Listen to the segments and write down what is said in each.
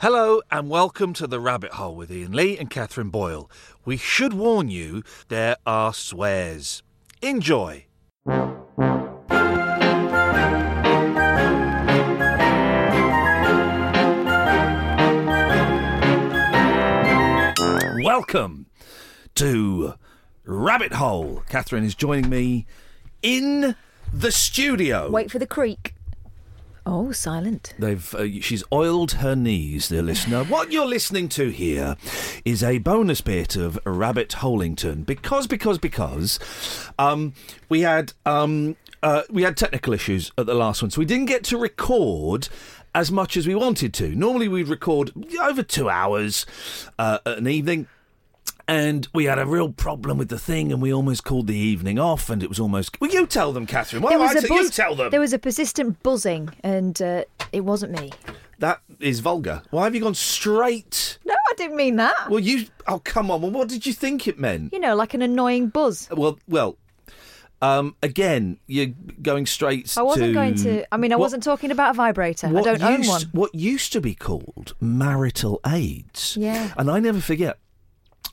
Hello and welcome to The Rabbit Hole with Ian Lee and Catherine Boyle. We should warn you, there are swears. Enjoy. Welcome to Rabbit Hole. Catherine is joining me in the studio. Wait for the creak. Oh, silent. She's oiled her knees, dear listener. What you're listening to here is a bonus bit of Rabbit Holington because we had technical issues at the last one, so we didn't get to record as much as we wanted to. Normally we'd record over 2 hours an evening. And we had a real problem with the thing, and we almost called the evening off, and it was almost... Well, you tell them, Catherine. Why don't you tell them? There was a persistent buzzing, and it wasn't me. That is vulgar. Why have you gone straight... No, I didn't mean that. Well, you... Oh, come on. Well, what did you think it meant? You know, like an annoying buzz. Well... Again, you're going straight to... I wasn't talking about a vibrator. I don't own one. What used to be called marital aids. Yeah. And I never forget...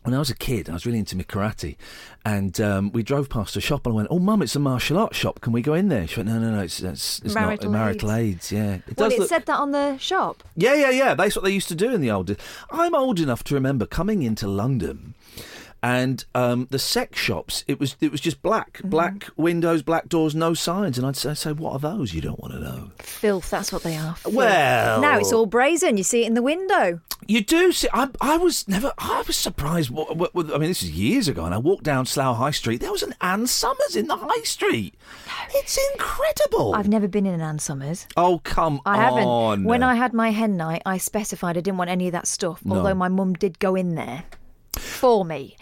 When I was a kid, I was really into my karate, and we drove past a shop, and I went, "Oh, Mum, it's a martial arts shop. Can we go in there?" She went, "No, it's not marital aids." Yeah, it said that on the shop. Yeah. That's what they used to do in the old days. I'm old enough to remember coming into London, and the sex shops. It was just black, mm-hmm. black windows, black doors, no signs, and I'd say, "What are those? You don't want to know." Filth. That's what they are. Filth. Well, now it's all brazen. You see it in the window. You do see. I was surprised. This is years ago, and I walked down Slough High Street. There was an Ann Summers in the High Street. It's incredible. I've never been in an Ann Summers. Oh, come on. I haven't. When I had my hen night, I specified I didn't want any of that stuff, although my mum did go in there for me.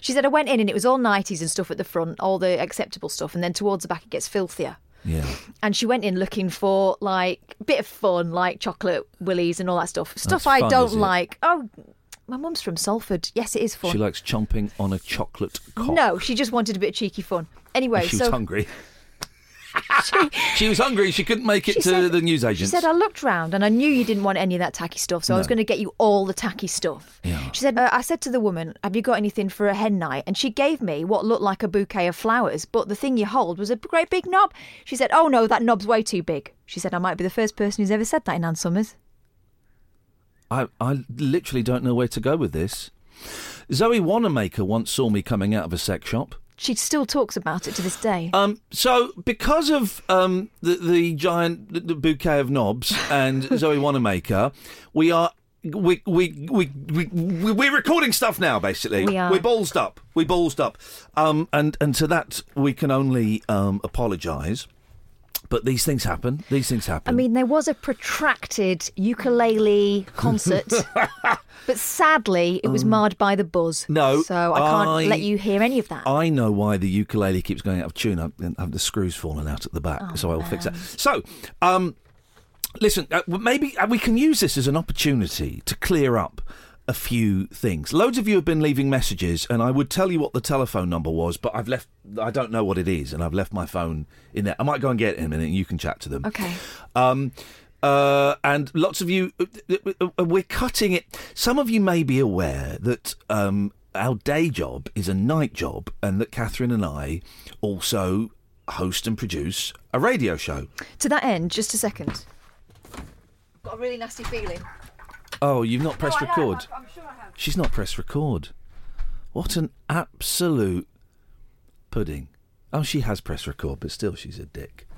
She said I went in and it was all 90s and stuff at the front, all the acceptable stuff, and then towards the back it gets filthier. Yeah. And she went in looking for, like, a bit of fun, like chocolate willies and all that stuff. Stuff I don't like. Oh, my mum's from Salford. Yes, it is fun. She likes chomping on a chocolate cock. No, she just wanted a bit of cheeky fun. Anyway, she was hungry. She was hungry. She couldn't make it to the newsagents. She said, "I looked round and I knew you didn't want any of that tacky stuff, so I was going to get you all the tacky stuff." Yeah. She said, "I said to the woman, 'Have you got anything for a hen night?' And she gave me what looked like a bouquet of flowers, but the thing you hold was a great big knob." She said, "Oh no, that knob's way too big." She said, "I might be the first person who's ever said that in Ann Summers." I literally don't know where to go with this. Zoe Wanamaker once saw me coming out of a sex shop. She still talks about it to this day. So, because of the giant the bouquet of knobs and Zoe Wanamaker, we're recording stuff now. Basically, we're ballsed up. We ballsed up, and to that we can only apologise. But these things happen. I mean, there was a protracted ukulele concert, but sadly, it was marred by the buzz. No. So I can't let you hear any of that. I know why the ukulele keeps going out of tune. I have the screws fallen out at the back, so I'll fix that. So, listen, maybe we can use this as an opportunity to clear up a few things. Loads of you have been leaving messages, and I would tell you what the telephone number was, but I don't know what it is, and I've left my phone in there. I might go and get it in a minute, and you can chat to them. Okay. And lots of you, we're cutting it. Some of you may be aware that our day job is a night job, and that Catherine and I also host and produce a radio show. To that end, just a second. got a really nasty feeling. Oh, you've not pressed record? I'm sure I have. She's not pressed record. What an absolute pudding. Oh, she has pressed record, but still, she's a dick.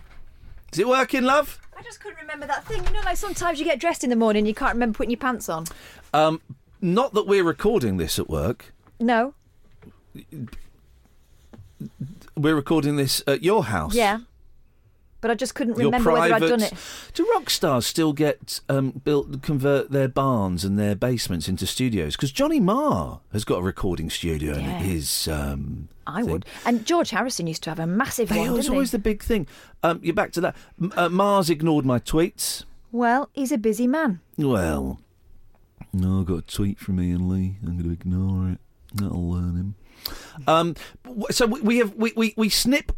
Is it working, love? I just couldn't remember that thing. You know, like sometimes you get dressed in the morning and you can't remember putting your pants on. Not that we're recording this at work. No. We're recording this at your house. Yeah. But I just couldn't remember whether I'd done it. Do rock stars still get convert their barns and their basements into studios? Because Johnny Marr has got a recording studio in his would. And George Harrison used to have a massive one, didn't he? It was always the big thing. You're back to that. Marr's ignored my tweets. Well, he's a busy man. Well, no, I got a tweet from Ian Lee. I'm going to ignore it. That'll learn him. So we snip...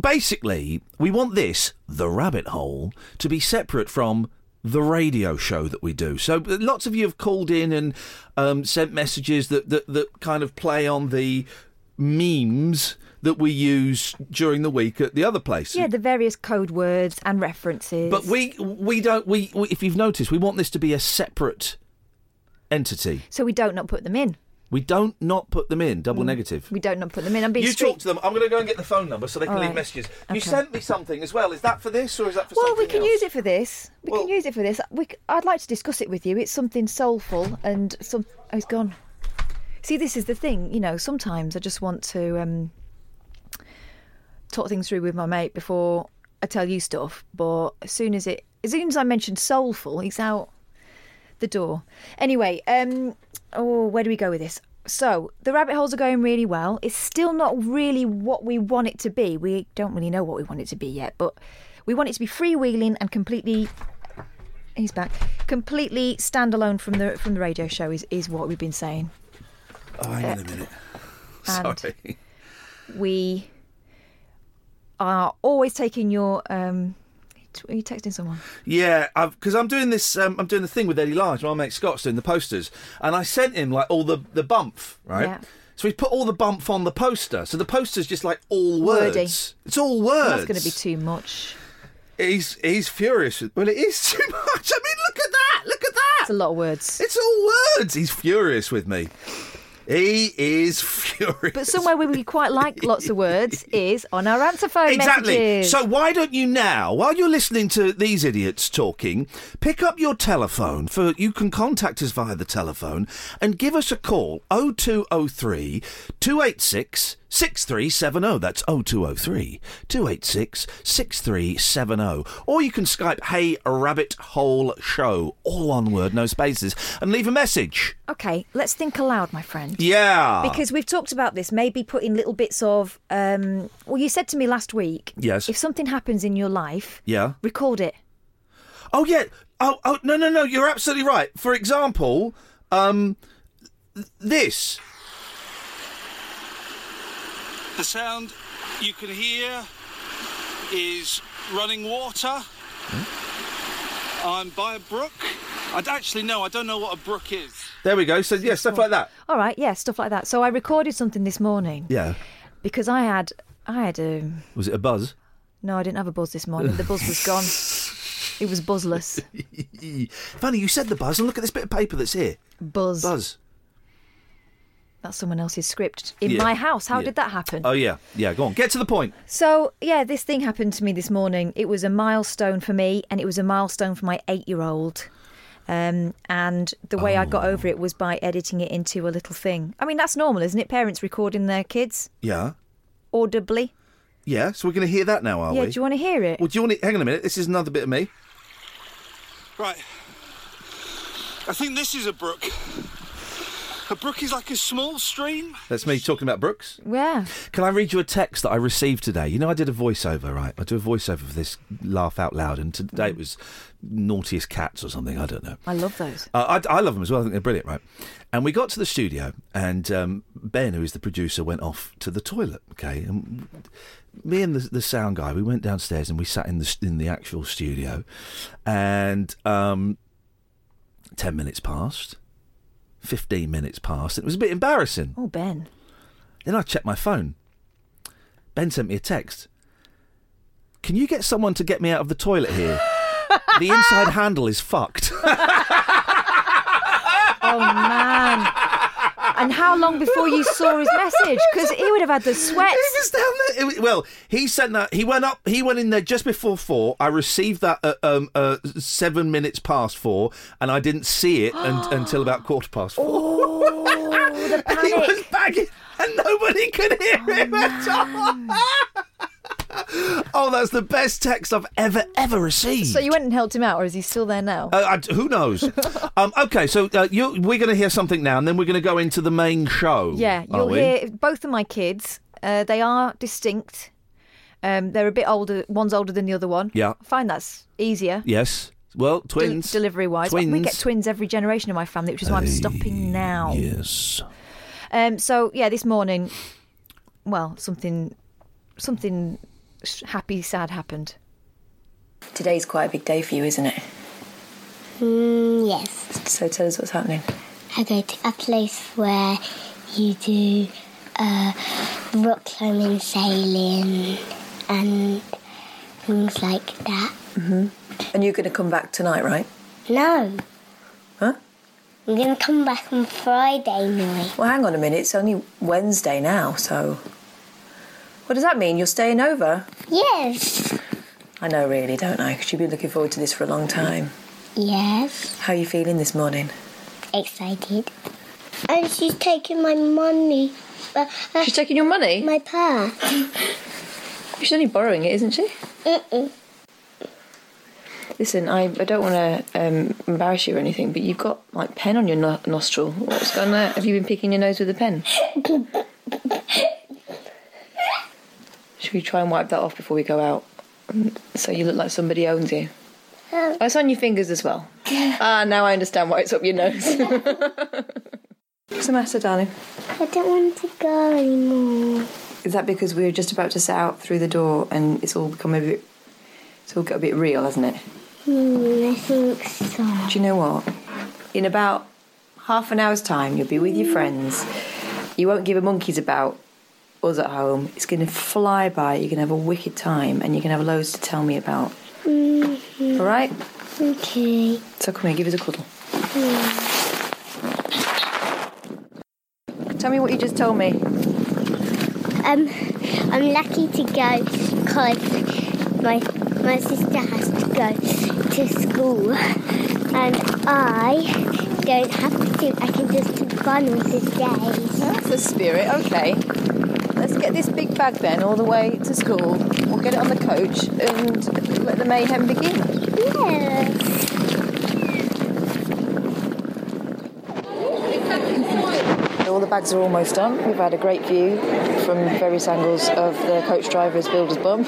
Basically, we want this, the rabbit hole, to be separate from the radio show that we do. So lots of you have called in and sent messages that kind of play on the memes that we use during the week at the other place. Yeah, the various code words and references. But we don't, if you've noticed, we want this to be a separate entity. So we don't not put them in. We don't not put them in. Double negative. We don't not put them in. I'm being talk to them. I'm going to go and get the phone number so they can leave messages. Okay. You sent me something as well. Is that for this or is that for something else? Well, we can use it for this. I'd like to discuss it with you. It's something soulful and some... Oh, he's gone. See, this is the thing. You know, sometimes I just want to talk things through with my mate before I tell you stuff. But as soon as I mentioned soulful, he's out the door. Anyway, where do we go with this? So, the rabbit holes are going really well. It's still not really what we want it to be. We don't really know what we want it to be yet, but we want it to be freewheeling and completely... He's back. Completely standalone from the radio show is what we've been saying. Oh, hang on a minute. Sorry. We are always taking your... Are you texting someone? Yeah, because I'm doing this. I'm doing the thing with Eddie Large. My mate Scott's doing the posters, and I sent him like all the bumph, right? Yeah. So we put all the bumph on the poster. So the poster's just like all words. Wordy. It's all words. Well, that's going to be too much. He's furious. Well, it is too much. I mean, look at that. Look at that. It's a lot of words. It's all words. He's furious with me. He is furious. But somewhere where we quite like lots of words is on our answer phone messages. So why don't you now, while you're listening to these idiots talking, pick up your telephone. For you can contact us via the telephone and give us a call, 0203 286 6370. That's 0203 286 6370. Or you can Skype Hey Rabbit Hole Show, all one word, no spaces, and leave a message. Okay, let's think aloud, my friend. Yeah. Because we've talked about this, maybe putting little bits of... well, you said to me last week... Yes. If something happens in your life... Yeah. Record it. Oh, yeah. Oh no, you're absolutely right. For example, this... The sound you can hear is running water. Hmm? I'm by a brook. I don't know what a brook is. There we go. So, yeah, stuff like that. All right, yeah, stuff like that. So I recorded something this morning. Yeah. Because I had a... Was it a buzz? No, I didn't have a buzz this morning. The buzz was gone. It was buzzless. Fanny, you said the buzz, and look at this bit of paper that's here. Buzz. That's someone else's script in my house. How did that happen? Oh, yeah. Yeah, go on. Get to the point. So, yeah, this thing happened to me this morning. It was a milestone for me and it was a milestone for my 8-year-old. And the way I got over it was by editing it into a little thing. I mean, that's normal, isn't it? Parents recording their kids. Yeah. Audibly. Yeah, so we're going to hear that now, are we? Yeah, do you want to hear it? Well, do you want to... Hang on a minute. This is another bit of me. Right. I think this is a brook. A brook is like a small stream. That's me talking about brooks. Yeah. Can I read you a text that I received today? You know, I did a voiceover, right? I do a voiceover for this Laugh Out Loud, and today it was Naughtiest Cats or something. I don't know. I love those. I love them as well. I think they're brilliant, right? And we got to the studio, and Ben, who is the producer, went off to the toilet, okay? And me and the sound guy, we went downstairs and we sat in the actual studio, and 10 minutes passed. 15 minutes passed. It was a bit embarrassing. Oh, Ben. Then I checked my phone. Ben sent me a text. Can you get someone to get me out of the toilet here? The inside handle is fucked. Oh, man. And how long before you saw his message? Because he would have had the sweats. He was down there. Well, he sent that. He went in there just before 4. I received that at 7 minutes past 4, and I didn't see it until about 4:15. Oh, the panic. He was bagging, and nobody could hear him at all. Oh, that's the best text I've ever received. So you went and helped him out, or is he still there now? Who knows? Okay, so we're going to hear something now, and then we're going to go into the main show. Yeah, you'll hear both of my kids. They are distinct. They're a bit older. One's older than the other one. Yeah. I find that's easier. Yes. Well, twins. Delivery-wise. Twins. We get twins every generation in my family, which is why I'm stopping now. Yes. So, yeah, this morning, well, something... happy, sad happened. Today's quite a big day for you, isn't it? Yes. So tell us what's happening. I go to a place where you do rock climbing, sailing and things like that. Mm-hmm. And you're going to come back tonight, right? No. Huh? I'm going to come back on Friday night. Well, hang on a minute. It's only Wednesday now, so... What does that mean? You're staying over? Yes. I know, really, don't I? Because you've been looking forward to this for a long time. Yes. How are you feeling this morning? Excited. And she's taking my money. She's taking your money? My purse. She's only borrowing it, isn't she? Mm-mm. Listen, I don't want to embarrass you or anything, but you've got, like, pen on your nostril. What's going on? Have you been picking your nose with a pen? Should we try and wipe that off before we go out? So you look like somebody owns you. Oh, it's on your fingers as well. Now I understand why it's up your nose. What's the matter, darling? I don't want to go anymore. Is that because we were just about to set out through the door and it's all become got a bit real, hasn't it? I think so. Do you know what? In about half an hour's time, you'll be with your friends. You won't give a monkey's about us at home. It's going to fly by. You're going to have a wicked time and you're going to have loads to tell me about. Mm-hmm. All right? Okay. So come here, give us a cuddle. Mm. Tell me what you just told me. I'm lucky to go because my sister has to go to school and I don't have to. I can just have fun with the day. That's the spirit. Okay. Let's get this big bag then all the way to school. We'll get it on the coach and let the mayhem begin. Yes. All the bags are almost done. We've had a great view from various angles of the coach driver's builder's bum.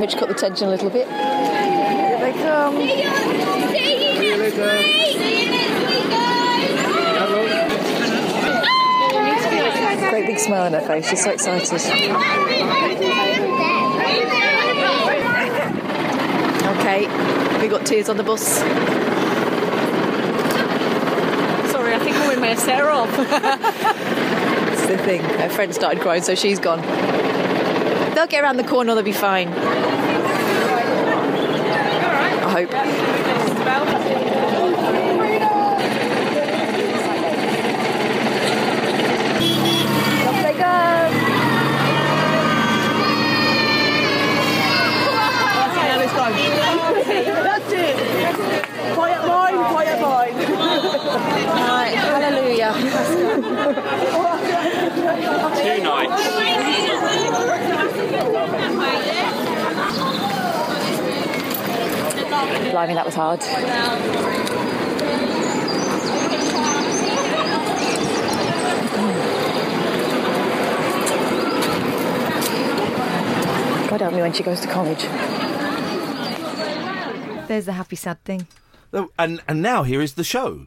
Which cut the tension a little bit. Here they come. See you next week. Great big smile on her face. She's so excited. Okay, we got tears on the bus. Sorry, I think we may have set her off. It's the thing. Her friend started crying, so she's gone. They'll get around the corner. They'll be fine. I hope. That's it. Quiet mind. Right, hallelujah. Two nights. Blimey, that was hard. God help me when she goes to college. There's the happy, sad thing. Oh, and now here is the show.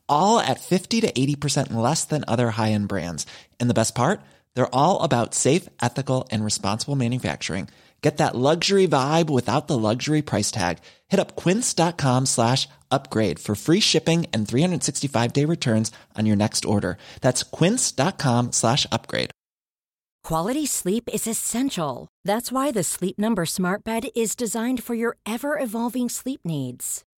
all at 50 to 80% less than other high-end brands. And the best part? They're all about safe, ethical and responsible manufacturing. Get that luxury vibe without the luxury price tag. Hit up quince.com/upgrade for free shipping and 365-day returns on your next order. That's quince.com/upgrade. Quality sleep is essential. That's why the Sleep Number Smart Bed is designed for your ever-evolving sleep needs.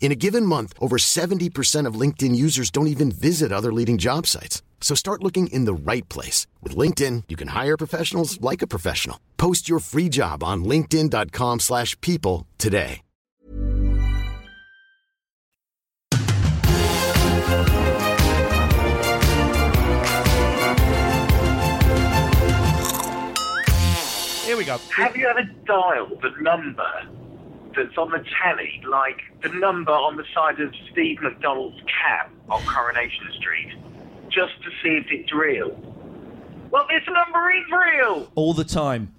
In a given month, over 70% of LinkedIn users don't even visit other leading job sites. So start looking in the right place. With LinkedIn, you can hire professionals like a professional. Post your free job on linkedin.com/people today. Here we go. Have you ever dialed the number that's on the telly, like the number on the side of Steve McDonald's cab on Coronation Street, just to see if it's real? Well, this number is real! All the time.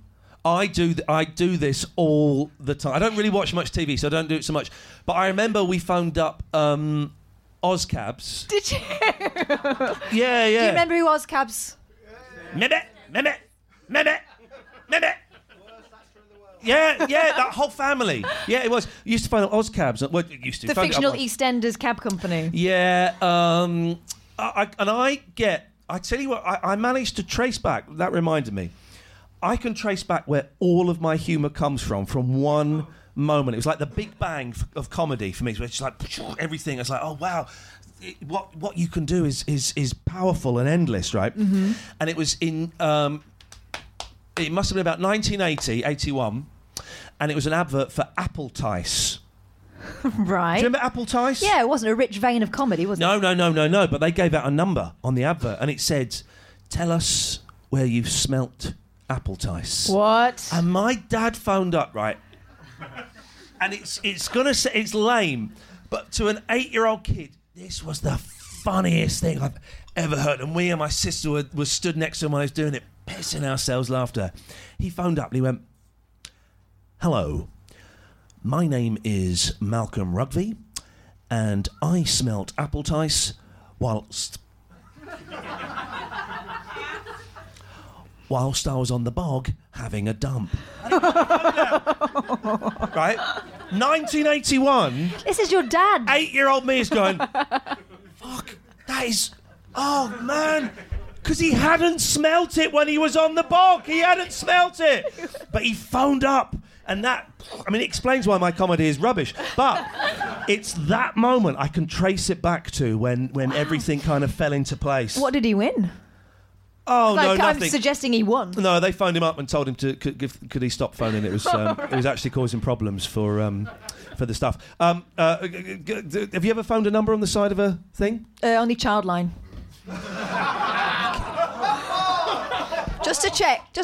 I do this all the time. I don't really watch much TV, so I don't do it so much. But I remember we phoned up OzCabs. Did you? Yeah. Do you remember who OzCabs? Mehmet. Yeah, that whole family. Yeah, it was. You used to find out OzCabs. Well, used to. The fictional EastEnders cab company. Yeah, I tell you what, I managed to trace back. That reminded me. I can trace back where all of my humour comes from one moment. It was like the Big Bang of comedy for me. It's like everything. It's like, oh wow, what you can do is powerful and endless, right? Mm-hmm. And it was in. It must have been about 1980, 81, and it was an advert for Appletise. Right. Do you remember Appletise? Yeah, it wasn't a rich vein of comedy, was it? No, but they gave out a number on the advert, and it said, "Tell us where you've smelt Appletise." What? And my dad phoned up, right? And it's lame, but to an 8-year-old kid, this was the funniest thing I've ever heard. And me and my sister were stood next to him when I was doing it, pissing ourselves laughter. He phoned up and he went, "Hello, my name is Malcolm Rugby and I smelt Appletise whilst I was on the bog having a dump." Right? 1981. This is your dad. 8-year-old me is going, fuck, that is... Oh, man. Because he hadn't smelt it when he was on the bog. He hadn't smelt it. But he phoned up. And that, it explains why my comedy is rubbish. But it's that moment I can trace it back to when everything kind of fell into place. What did he win? Oh, no, nothing. I'm suggesting he won. No, they phoned him up and told him to could he stop phoning. It was it was actually causing problems for the stuff. Have you ever phoned a number on the side of a thing? Only Childline. Just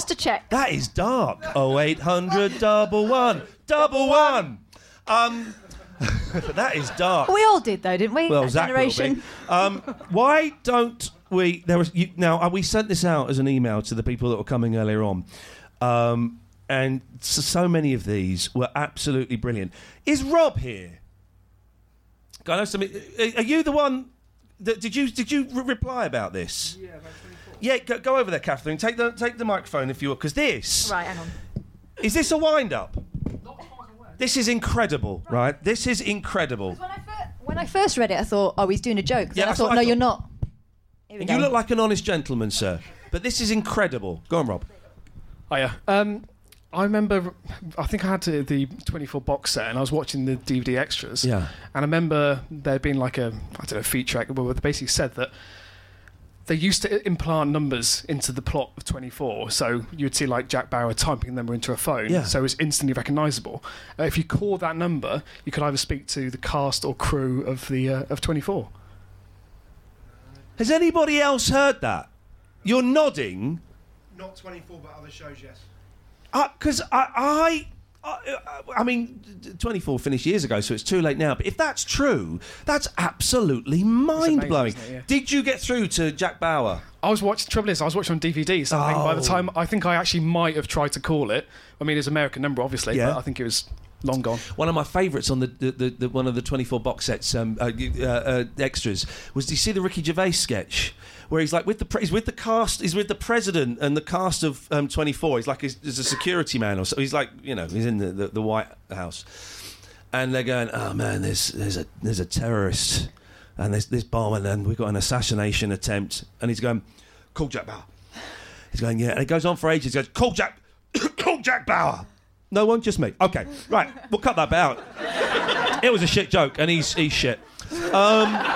to check. That is dark. 0800 11 11. But that is dark. We all did though, didn't we? Well, that generation. Why don't we? We sent this out as an email to the people that were coming earlier on, and so many of these were absolutely brilliant. Is Rob here? I know somebody. Are you the one? Did you reply about this? Yeah. Yeah, go over there, Catherine. Take the microphone if you will, because this... Right, hang on. Is this a wind-up? Not as far as I work. This is incredible, right? This is incredible. When I first read it, I thought, oh, he's doing a joke. Yeah, I thought, no, you're not. You look like an honest gentleman, sir. But this is incredible. Go on, Rob. Oh, yeah. I remember, I think I had the 24 box set and I was watching the DVD extras. Yeah. And I remember there being like a, I don't know, feature act where they basically said that they used to implant numbers into the plot of 24. So you'd see like Jack Bauer typing a number into a phone. Yeah. So it was instantly recognisable. If you called that number, you could either speak to the cast or crew of 24. Has anybody else heard that? You're nodding. Not 24, but other shows, yes. Because I mean, 24 finished years ago, so it's too late now. But if that's true, that's absolutely mind-blowing. Yeah. Did you get through to Jack Bauer? I was watching. Trouble is, I was watching on DVD. So I think by the time, I think I actually might have tried to call it. I mean, it's an American number, obviously. Yeah. But I think it was long gone. One of my favourites on the one of the 24 box sets extras was. Do you see the Ricky Gervais sketch? Where he's like he's with the president and the cast of 24. He's like he's a security man or so. He's like, you know, he's in the White House, and they're going, oh man, there's a terrorist and there's this bomb and we've got an assassination attempt. And he's going, call Jack Bauer. He's going, yeah, and it goes on for ages. He goes, call Jack Bauer. No one, just me. Okay, right, we'll cut that bit out. It was a shit joke, and he's shit. Where's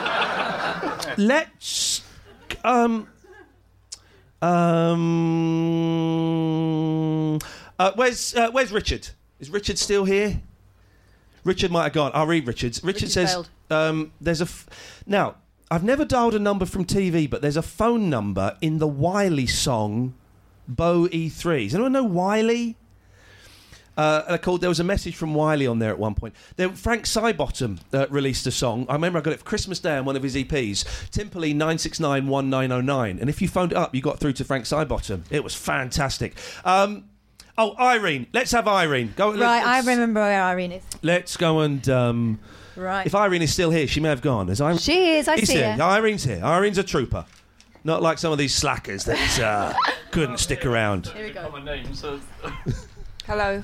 Richard? Is Richard still here? Richard might have gone. I'll read Richard's. Richard says, now, I've never dialed a number from TV, but there's a phone number in the Wiley song, Bo E3. Does anyone know Wiley? There was a message from Wiley on there at one point. Then Frank Sidebottom released a song. I remember I got it for Christmas Day on one of his EPs, Timperley 9691909. And if you phoned it up, you got through to Frank Sidebottom. It was fantastic. Irene. Let's have Irene. Go. Right, I remember where Irene is. Let's go and... right. If Irene is still here, she may have gone. Is Irene? She is, I see her. Irene's here. Irene's a trooper. Not like some of these slackers that couldn't stick around. Here we go. My name, so... Hello.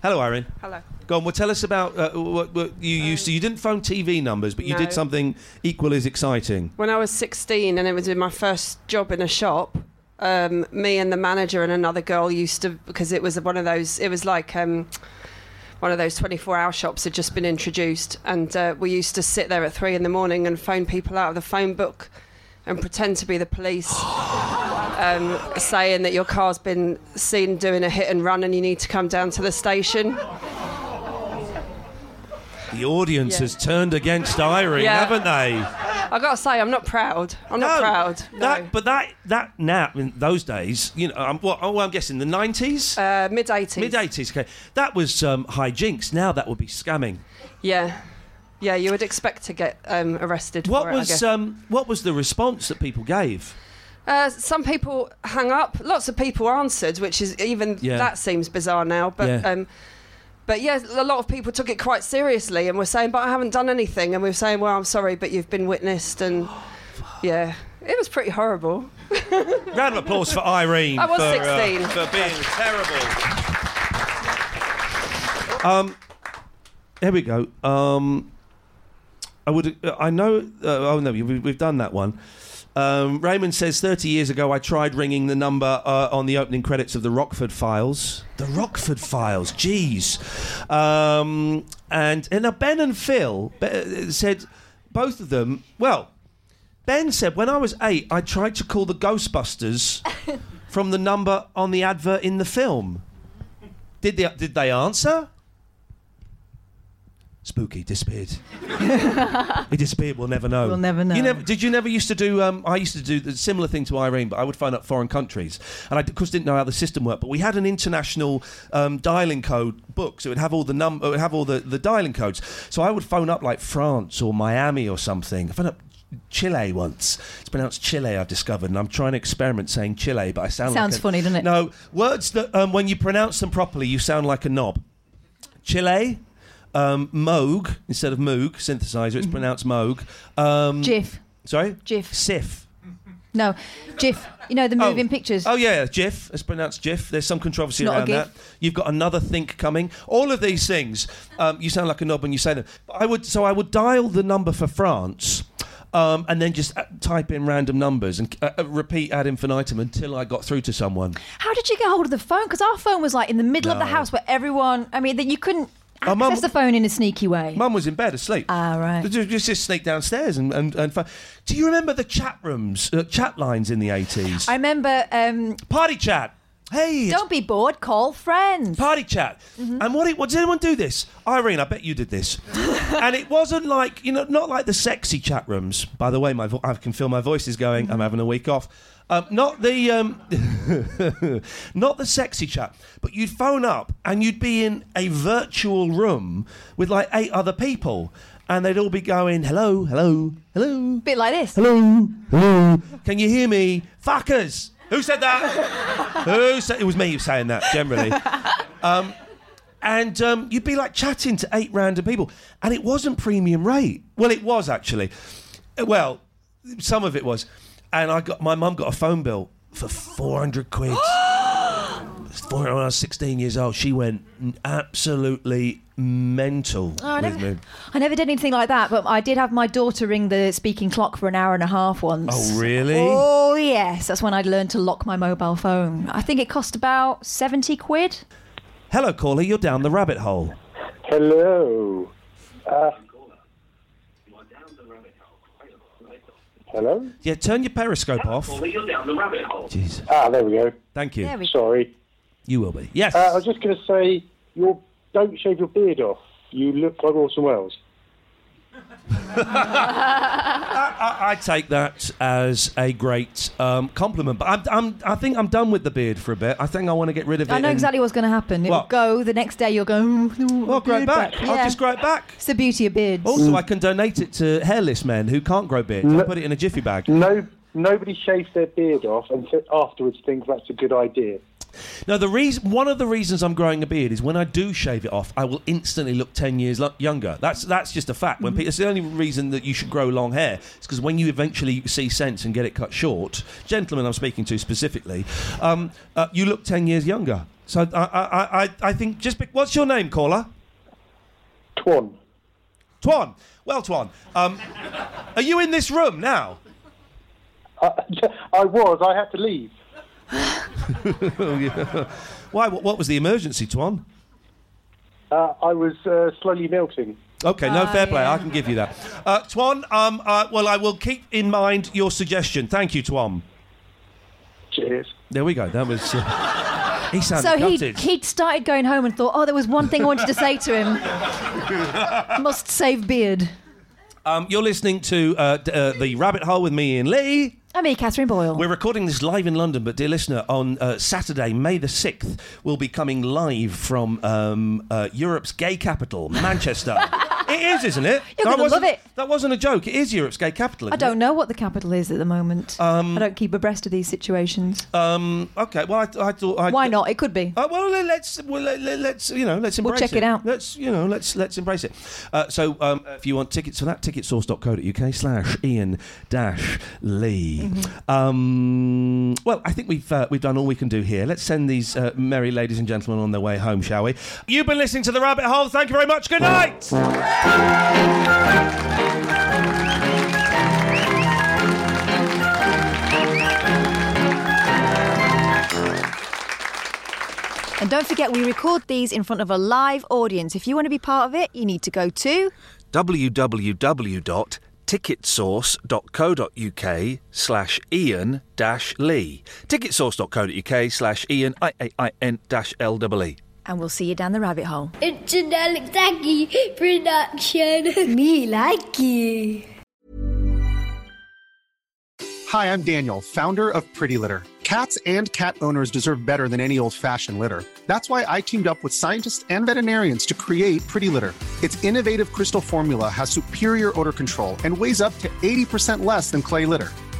Hello, Irene. Hello. Go on, well, tell us about what you used to... You didn't phone TV numbers, but you did something equally as exciting. When I was 16 and it was my first job in a shop, me and the manager and another girl used to... Because it was one of those... It was like... one of those 24-hour shops had just been introduced, and we used to sit there at 3 a.m. and phone people out of the phone book and pretend to be the police... saying that your car's been seen doing a hit and run and you need to come down to the station. The audience has turned against Irene, haven't they? I got to say, I'm not proud. No. That now, in those days, you know, I'm guessing the 90s? Mid-80s. Okay. That was high jinks. Now that would be scamming. Yeah. Yeah, you would expect to get arrested for it, I guess. What was the response that people gave? Some people hung up. Lots of people answered, which is even that seems bizarre now. But a lot of people took it quite seriously and were saying, "But I haven't done anything." And we were saying, "Well, I'm sorry, but you've been witnessed." And it was pretty horrible. Round of applause for Irene. I was 16 for being terrible. Here we go. We've done that one. Raymond says, 30 years ago I tried ringing the number on the opening credits of The Rockford Files. The Rockford Files, jeez. And now Ben and Phil said, both of them, well, Ben said, when I was 8, I tried to call the Ghostbusters from the number on the advert in the film. Did they answer? Spooky disappeared. He disappeared. We'll never know. Did you never used to do? I used to do the similar thing to Irene, but I would phone up foreign countries, and I of course didn't know how the system worked. But we had an international dialing code book, so it would have all the number, it would have all the dialing codes. So I would phone up like France or Miami or something. I phoned up Chile once. It's pronounced Chile, I've discovered, and I'm trying to experiment saying Chile, but I sounds funny, doesn't it? No, words that when you pronounce them properly, you sound like a knob. Chile. Moog instead of Moog synthesizer, it's pronounced Moog. GIF. Sorry? GIF. SIF. No, GIF. You know, the moving pictures. Oh, yeah, GIF. It's pronounced GIF. There's some controversy around that. You've got another think coming. All of these things, you sound like a knob when you say them. But I would dial the number for France. And then just type in random numbers and repeat ad infinitum until I got through to someone. How did you get hold of the phone? Because our phone was like in the middle of the house where everyone... I mean, that you couldn't access the phone in a sneaky way. Mum was in bed asleep. Ah, right. Just sneak downstairs and do you remember the chat rooms, chat lines in the 80s? I remember... Party chat. Hey, don't be bored, call friends. Party chat. Mm-hmm. And what did anyone do this? Irene, I bet you did this. And it wasn't like, not like the sexy chat rooms. By the way, I can feel my voice is going, I'm having a week off. Not the sexy chat, but you'd phone up and you'd be in a virtual room with like 8 other people. And they'd all be going, hello, hello, hello. Bit like this. Hello, hello, can you hear me? Fuckers. Who said that? It was me who was saying that, generally. And you'd be like chatting to 8 random people. And it wasn't premium rate. Well, it was, actually. Well, some of it was. And my mum got a phone bill for 400 quid. When I was 16 years old, she went absolutely mental with me. I never did anything like that, but I did have my daughter ring the speaking clock for an hour and a half once. Oh, really? Oh, yes. That's when I'd learned to lock my mobile phone. I think it cost about 70 quid. Hello, caller. You're down the rabbit hole. Hello. Hello? Yeah, turn your periscope off. Hello, caller. You're down the rabbit hole. Jeez. Ah, there we go. Thank you. Sorry. You will be. Yes. I was just going to say, don't shave your beard off. You look like Orson Welles. I take that as a great compliment. But I think I'm done with the beard for a bit. I think I want to get rid of it. I know exactly what's going to happen. It'll go the next day. You'll go. Well, grow it back. Yeah. I'll just grow it back. It's the beauty of beards. Also, I can donate it to hairless men who can't grow beards. I'll put it in a jiffy bag. No, nobody shaves their beard off and afterwards thinks that's a good idea. Now, one of the reasons I'm growing a beard is when I do shave it off, I will instantly look 10 years younger. That's just a fact. When it's the only reason that you should grow long hair. It's because when you eventually see sense and get it cut short, gentlemen I'm speaking to specifically, you look 10 years younger. So I think what's your name, caller? Twan. Well, Twan, are you in this room now? I was. I had to leave. Why? What was the emergency, Twan? I was slowly melting. Okay, no, fair play. I can give you that. Twan, well, I will keep in mind your suggestion. Thank you, Twan. Cheers. There we go. That was... he sounded gutted. He'd started going home and thought, there was one thing I wanted to say to him. Must save beard. You're listening to The Rabbit Hole with me, Ian Lee. I'm here, Catherine Boyle. We're recording this live in London, but dear listener, on Saturday, May the 6th, we'll be coming live from Europe's gay capital, Manchester. It is, isn't it? You're going to love it. That wasn't a joke. It is Europe's gay capital. I don't know what the capital is at the moment. I don't keep abreast of these situations. Okay. Well, I thought. Why not? It could be. Let's embrace it. We'll check it out. Let's embrace it. So, if you want tickets for that, ticketsource.co.uk/Ian-Lee. Mm-hmm. Well, I think we've done all we can do here. Let's send these merry ladies and gentlemen on their way home, shall we? You've been listening to The Rabbit Hole. Thank you very much. Good night. And don't forget, we record these in front of a live audience. If you want to be part of it, you need to go to www.ticketsource.co.uk/Ian-Lee. ticketsource.co.uk/Ian-Lee. And we'll see you down the rabbit hole. It's a Delicataggy production. Me like you. Hi, I'm Daniel, founder of Pretty Litter. Cats and cat owners deserve better than any old-fashioned litter. That's why I teamed up with scientists and veterinarians to create Pretty Litter. Its innovative crystal formula has superior odor control and weighs up to 80% less than clay litter.